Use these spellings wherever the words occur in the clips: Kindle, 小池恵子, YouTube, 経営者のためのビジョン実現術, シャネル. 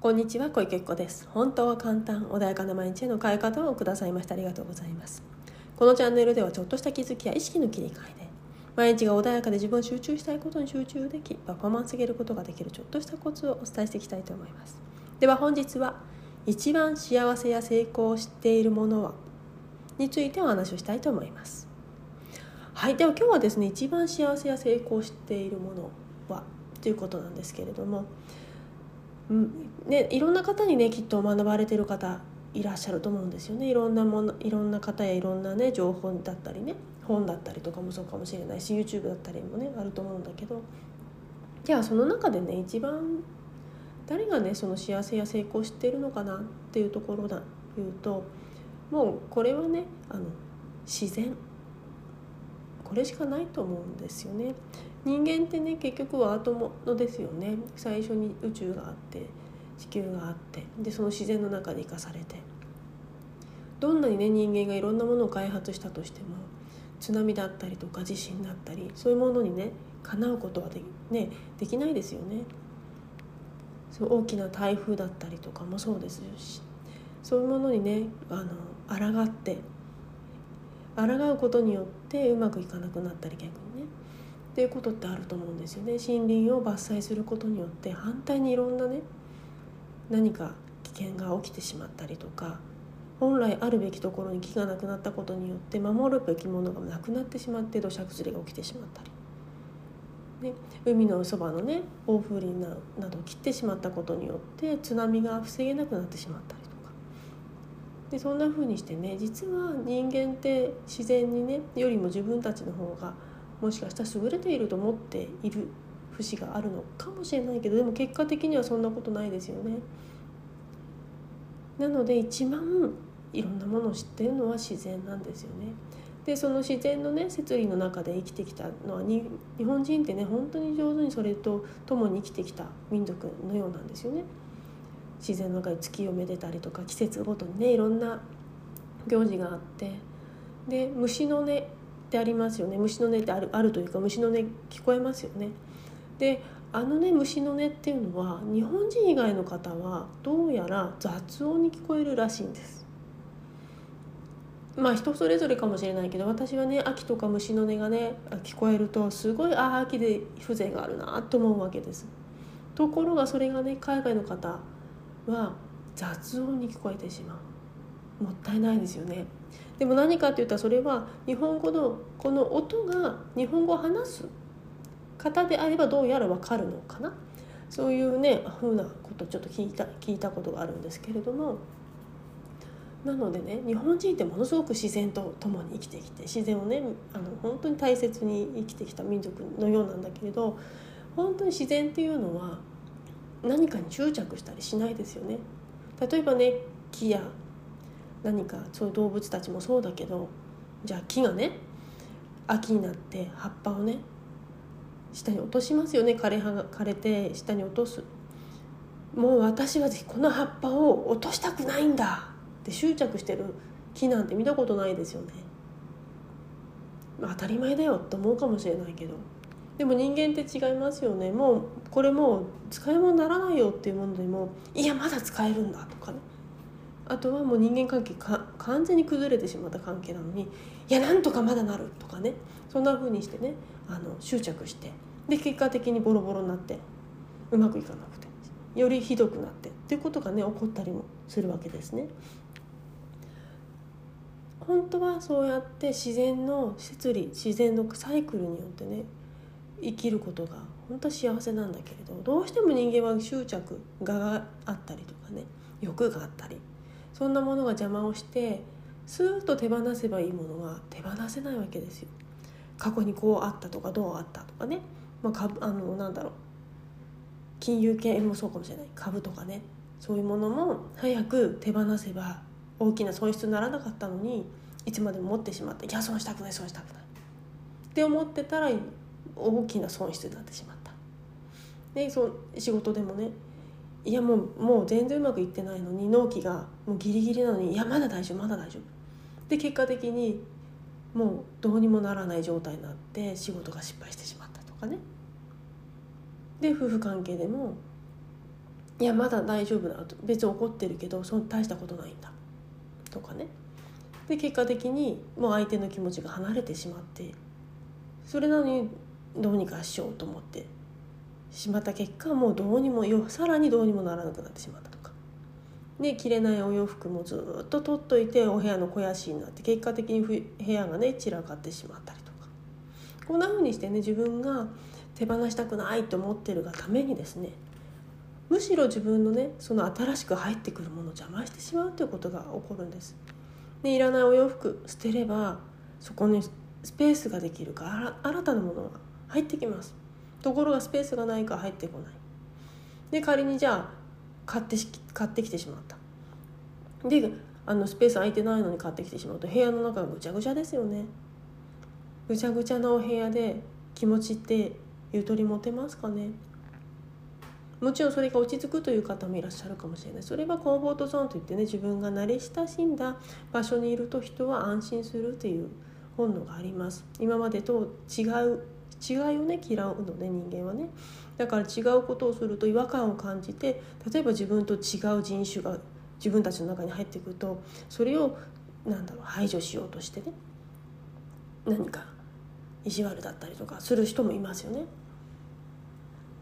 こんにちは、小池恵子です。本当は簡単、穏やかな毎日への変え方をくださいました。ありがとうございます。このチャンネルではちょっとした気づきや意識の切り替えで毎日が穏やかで自分を集中したいことに集中でき、パフォーマンス上げることができるちょっとしたコツをお伝えしていきたいと思います。では本日は、一番幸せや成功を知っているものはについてお話をしたいと思います。はい、では今日はですね、一番幸せや成功を知っているものはということなんですけれども、いろんな方にね、きっと学ばれてる方いらっしゃると思うんですよね。いろんな方やいろんなね、情報だったりね、本だったりとかもそうかもしれないし、 YouTube だったりもねあると思うんだけど、じゃあその中でね、一番誰がねその幸せや成功を知っているのかなっていうところだ言うと、もうこれはね、自然、これしかないと思うんですよね。人間ってね、結局は後ものですよね。最初に宇宙があって、地球があって、でその自然の中で生かされて、どんなにね人間がいろんなものを開発したとしても、津波だったりとか地震だったり、そういうものにねかなうことはできないですよね。そう大きな台風だったりとかもそうですし、そういうものにね抗って抗うことによってうまくいかなくなったり、逆にねっていうことってあると思うんですよね。森林を伐採することによって反対にいろんなね何か危険が起きてしまったりとか、本来あるべきところに木がなくなったことによって守るべきものがなくなってしまって、土砂崩れが起きてしまったり、ね、海のそばのね防風林などを切ってしまったことによって津波が防げなくなってしまったりとか、でそんな風にしてね、実は人間って自然にねよりも自分たちの方がもしかしたら優れていると思っている節があるのかもしれないけど、でも結果的にはそんなことないですよね。なので一番いろんなものを知ってるのは自然なんですよね。でその自然のね摂理の中で生きてきたのは、日本人ってね本当に上手にそれと共に生きてきた民族のようなんですよね。自然の中で月をめでたりとか、季節ごとにねいろんな行事があって、で虫の音ってありますよね。虫の音ってあるというか、虫の音聞こえますよね。で虫の音っていうのは、日本人以外の方はどうやら雑音に聞こえるらしいんです。まあ人それぞれかもしれないけど、私はね秋とか虫の音がね聞こえると、すごい秋で風情があるなと思うわけです。ところがそれがね、海外の方は雑音に聞こえてしまう。もったいないですよね。でも何かって言ったら、それは日本語のこの音が日本語を話す方であればどうやら分かるのかな、そういうねふうなことをちょっと聞いたことがあるんですけれども、なのでね、日本人ってものすごく自然と共に生きてきて、自然をね本当に大切に生きてきた民族のようなんだけれど、本当に自然っていうのは何かに執着したりしないですよね。例えばね、木や何か、そういう動物たちもそうだけど、じゃあ木がね秋になって葉っぱをね下に落としますよね。枯れて下に落とす。もう私はこの葉っぱを落としたくないんだって執着してる木なんて見たことないですよね。まあ、当たり前だよと思うかもしれないけど、でも人間って違いますよね。もうこれもう使い物にならないよっていうものでも、いやまだ使えるんだとかね。あとはもう人間関係完全に崩れてしまった関係なのに、いやなんとかまだなるとかね、そんな風にしてね執着して、で結果的にボロボロになってうまくいかなくて、よりひどくなってっていうことがね起こったりもするわけですね。本当はそうやって自然の摂理、自然のサイクルによってね生きることが本当は幸せなんだけれど、どうしても人間は執着があったりとかね、欲があったり、そんなものが邪魔をしてスーッと手放せばいいものが手放せないわけですよ。過去にこうあったとか、どうあったとかね、まあ、なんだろう、金融系もそうかもしれない、株とかね、そういうものも早く手放せば大きな損失にならなかったのに、いつまでも持ってしまって、いや損したくない損したくないって思ってたら大きな損失になってしまった。で仕事でもね、いやもう全然うまくいってないのに、納期がもうギリギリなのに、いやまだ大丈夫まだ大丈夫で、結果的にもうどうにもならない状態になって仕事が失敗してしまったとかね。で夫婦関係でもいやまだ大丈夫だと、別に怒ってるけどそんな大したことないんだとかね。で結果的にもう相手の気持ちが離れてしまって、それなのにどうにかしようと思ってしまった結果、もうどうにもよ、さらにどうにもならなくなってしまったとかで、着れないお洋服もずっと取っといてお部屋の肥やしになって、結果的に部屋がね散らかってしまったりとか、こんな風にしてね自分が手放したくないと思ってるがためにですね、むしろ自分のねその新しく入ってくるものを邪魔してしまうということが起こるんです。でいらないお洋服捨てればそこにスペースができるから新たなものが入ってきます。ところがスペースがないから入ってこない。で仮にじゃあ買ってきてしまった。でスペース空いてないのに買ってきてしまうと部屋の中がぐちゃぐちゃですよね。ぐちゃぐちゃなお部屋で気持ちってゆとり持てますかね。もちろんそれが落ち着くという方もいらっしゃるかもしれない。それはコンフォートゾーンといってね、自分が慣れ親しんだ場所にいると人は安心するという本能があります。今までと違いをね嫌うのね、人間はね。だから違うことをすると違和感を感じて、例えば自分と違う人種が自分たちの中に入ってくると、それを排除しようとしてね、何か意地悪だったりとかする人もいますよね。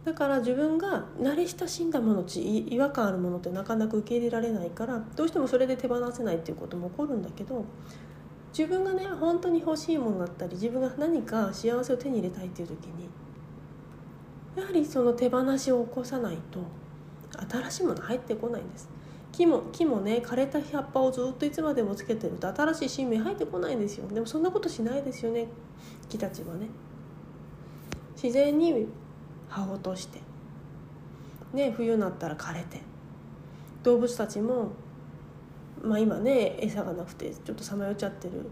だから自分が慣れ親しんだもの、違和感あるものってなかなか受け入れられないから、どうしてもそれで手放せないっていうことも起こるんだけど、自分がね本当に欲しいものだったり、自分が何か幸せを手に入れたいっていう時に、やはりその手放しを起こさないと新しいもの入ってこないんです。木もね枯れた葉っぱをずっといつまでもつけてると新しい新芽入ってこないんですよ。でもそんなことしないですよね、木たちはね。自然に葉を落として、ね、冬になったら枯れて、動物たちも、今ね餌がなくてちょっとさまよっちゃってる、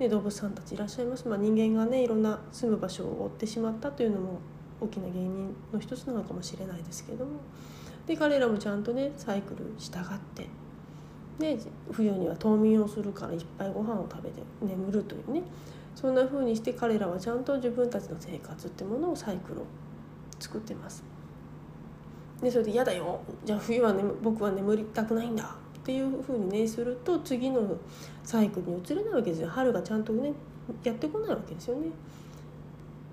ね、動物さんたちいらっしゃいます。人間がねいろんな住む場所を追ってしまったというのも大きな原因の一つなのかもしれないですけども、で彼らもちゃんとねサイクル従って、ね、冬には冬眠をするからいっぱいご飯を食べて眠るというね、そんな風にして彼らはちゃんと自分たちの生活ってものをサイクルを作ってます。でそれで嫌だよ、じゃあ冬は、ね、僕は眠りたくないんだっていう風にねすると、次のサイクルに移れないわけですよ。春がちゃんとねやってこないわけですよね。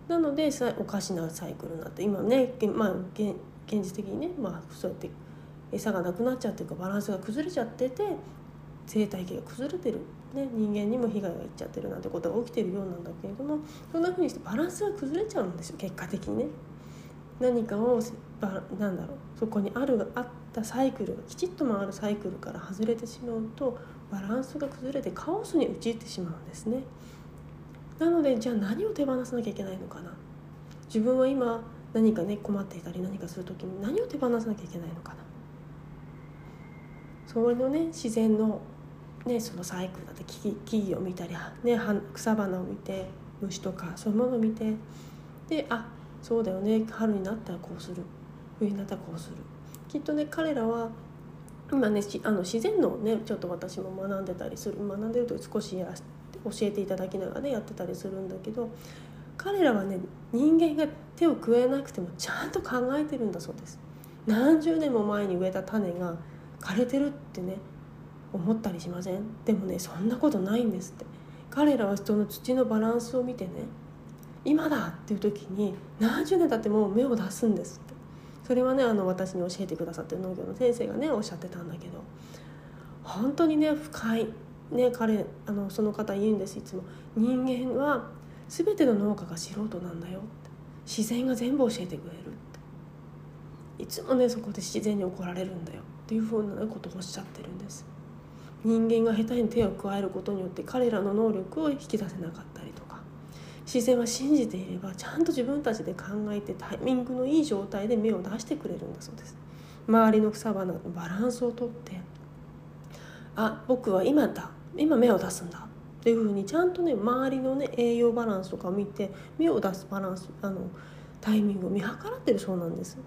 なのでおかしなサイクルになって、今ね、現実的にね、そうやって餌がなくなっちゃってるか、バランスが崩れちゃってて生態系が崩れてる、ね、人間にも被害がいっちゃってるなんてことが起きてるようなんだけれども、そんな風にしてバランスが崩れちゃうんですよ、結果的にね。何かをそこにあったサイクルがきちっと回るサイクルから外れてしまうと、バランスが崩れてカオスに陥ってしまうんですね。なのでじゃあ何を手放さなきゃいけないのかな、自分は今何かね困っていたり何かするときに何を手放さなきゃいけないのかな。それのね自然のねそのサイクルだって、木々を見たり、ね、草花を見て、虫とかそういうものを見て、でそうだよね、春になったらこうする、冬になったらこうする。きっとね彼らは今ね自然のねちょっと私も学んでると少しや教えていただきながらねやってたりするんだけど、彼らはね人間が手を加えなくてもちゃんと考えてるんだそうです。何十年も前に植えた種が枯れてるってね思ったりしません？でもねそんなことないんですって。彼らはその土のバランスを見てね、今だっていう時に何十年経っても芽を出すんですって。それはね私に教えてくださってる農業の先生がねおっしゃってたんだけど、本当にね深いねその方言うんです、いつも。人間は全ての農家が素人なんだよって、自然が全部教えてくれるって、いつもねそこで自然に怒られるんだよっていうふうなことをおっしゃってるんです。人間が下手に手を加えることによって彼らの能力を引き出せなかったりとか、自然は信じていればちゃんと自分たちで考えてタイミングのいい状態で芽を出してくれるんだそうです。周りの草花のバランスをとって、僕は今芽を出すんだっていうふうにちゃんとね周りのね栄養バランスとかを見て芽を出すバランスタイミングを見計らってるそうなんです。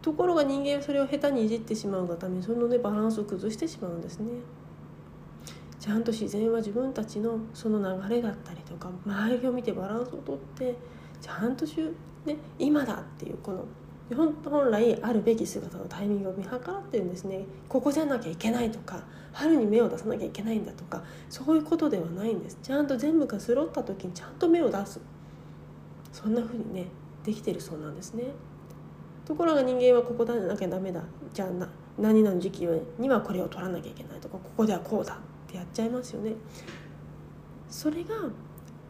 ところが人間はそれを下手にいじってしまうがために、そのねバランスを崩してしまうんですね。ちゃんと自然は自分たちのその流れだったりとか周りを見てバランスをとって、ちゃんと今だっていうこの本来あるべき姿のタイミングを見計らってるんですね。ここじゃなきゃいけないとか、春に芽を出さなきゃいけないんだとか、そういうことではないんです。ちゃんと全部が揃った時にちゃんと芽を出す、そんな風にねできてるそうなんですね。ところが人間はここじゃなきゃダメだ、じゃあ何々の時期にはこれを取らなきゃいけないとか、ここではこうだってやっちゃいますよね。それが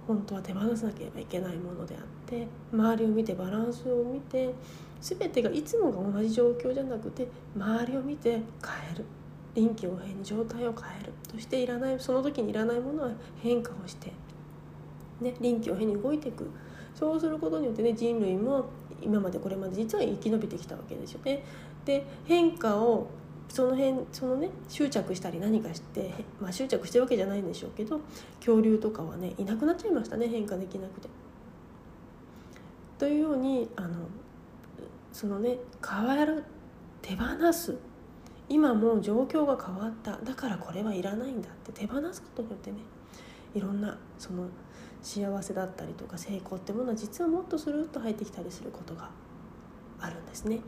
本当は手放さなければいけないものであって、周りを見てバランスを見て、全てがいつもが同じ状況じゃなくて、周りを見て変える、臨機応変に状態を変える、そしていらない、その時にいらないものは変化をして、ね、臨機応変に動いていく。そうすることによってね、人類も今までこれまで実は生き延びてきたわけですよね。で、変化をその執着したり何かして、執着してるわけじゃないんでしょうけど、恐竜とかはねいなくなっちゃいましたね、変化できなくて。というように変わる、手放す、今もう状況が変わった、だからこれはいらないんだって手放すことによってね、いろんなその幸せだったりとか成功ってものは実はもっとスルッと入ってきたりすることがあるんですね。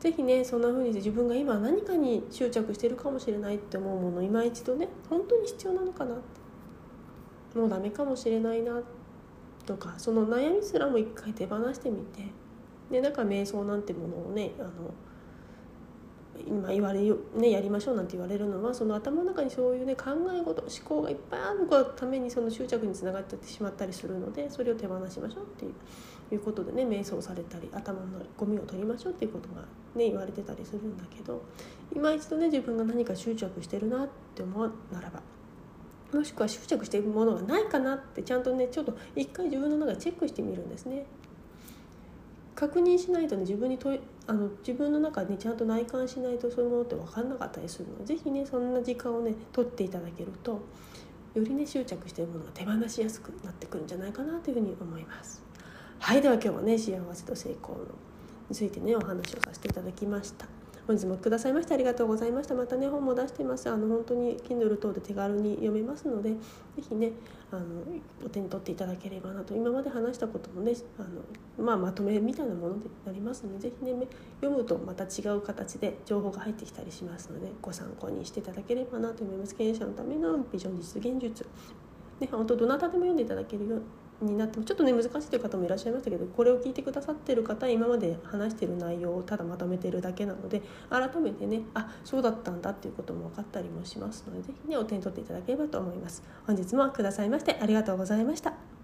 ぜひね、そんな風に自分が今何かに執着しているかもしれないって思うもの、今一度ね、本当に必要なのかなって、もうダメかもしれないなとか、その悩みすらも一回手放してみて、でなんか瞑想なんてものをね、今やりましょうなんて言われるのは、その頭の中にそういうね考え事、思考がいっぱいあるがためにその執着につながっちゃってしまったりするので、それを手放しましょうっていうことでね、瞑想されたり、頭のゴミを取りましょうっていうことがね言われてたりするんだけど、今一度ね自分が何か執着してるなって思うならば、もしくは執着しているものがないかなってちゃんとねちょっと一回自分の中でチェックしてみるんですね。確認しないとね、自分の中にちゃんと内観しないとそういうものって分かんなかったりするので、ぜひねそんな時間をね取っていただけると、よりね執着しているものが手放しやすくなってくるんじゃないかなというふうに思います。はい、では今日はね幸せと成功についてねお話をさせていただきました。本日もくださいましてありがとうございました。またね本も出しています。本当に Kindle 等で手軽に読めますので、ぜひねお手に取っていただければなと。今まで話したこともねまとめみたいなものになりますので、ぜひね読むとまた違う形で情報が入ってきたりしますので、ご参考にしていただければなと思います。経営者のためのビジョン実現術、ね、本当どなたでも読んでいただけるようになっても、ちょっとね難しいという方もいらっしゃいましたけど、これを聞いてくださっている方は今まで話している内容をただまとめているだけなので、改めてねそうだったんだっていうことも分かったりもしますので、ぜひねお手に取っていただければと思います。本日もくださいましてありがとうございました。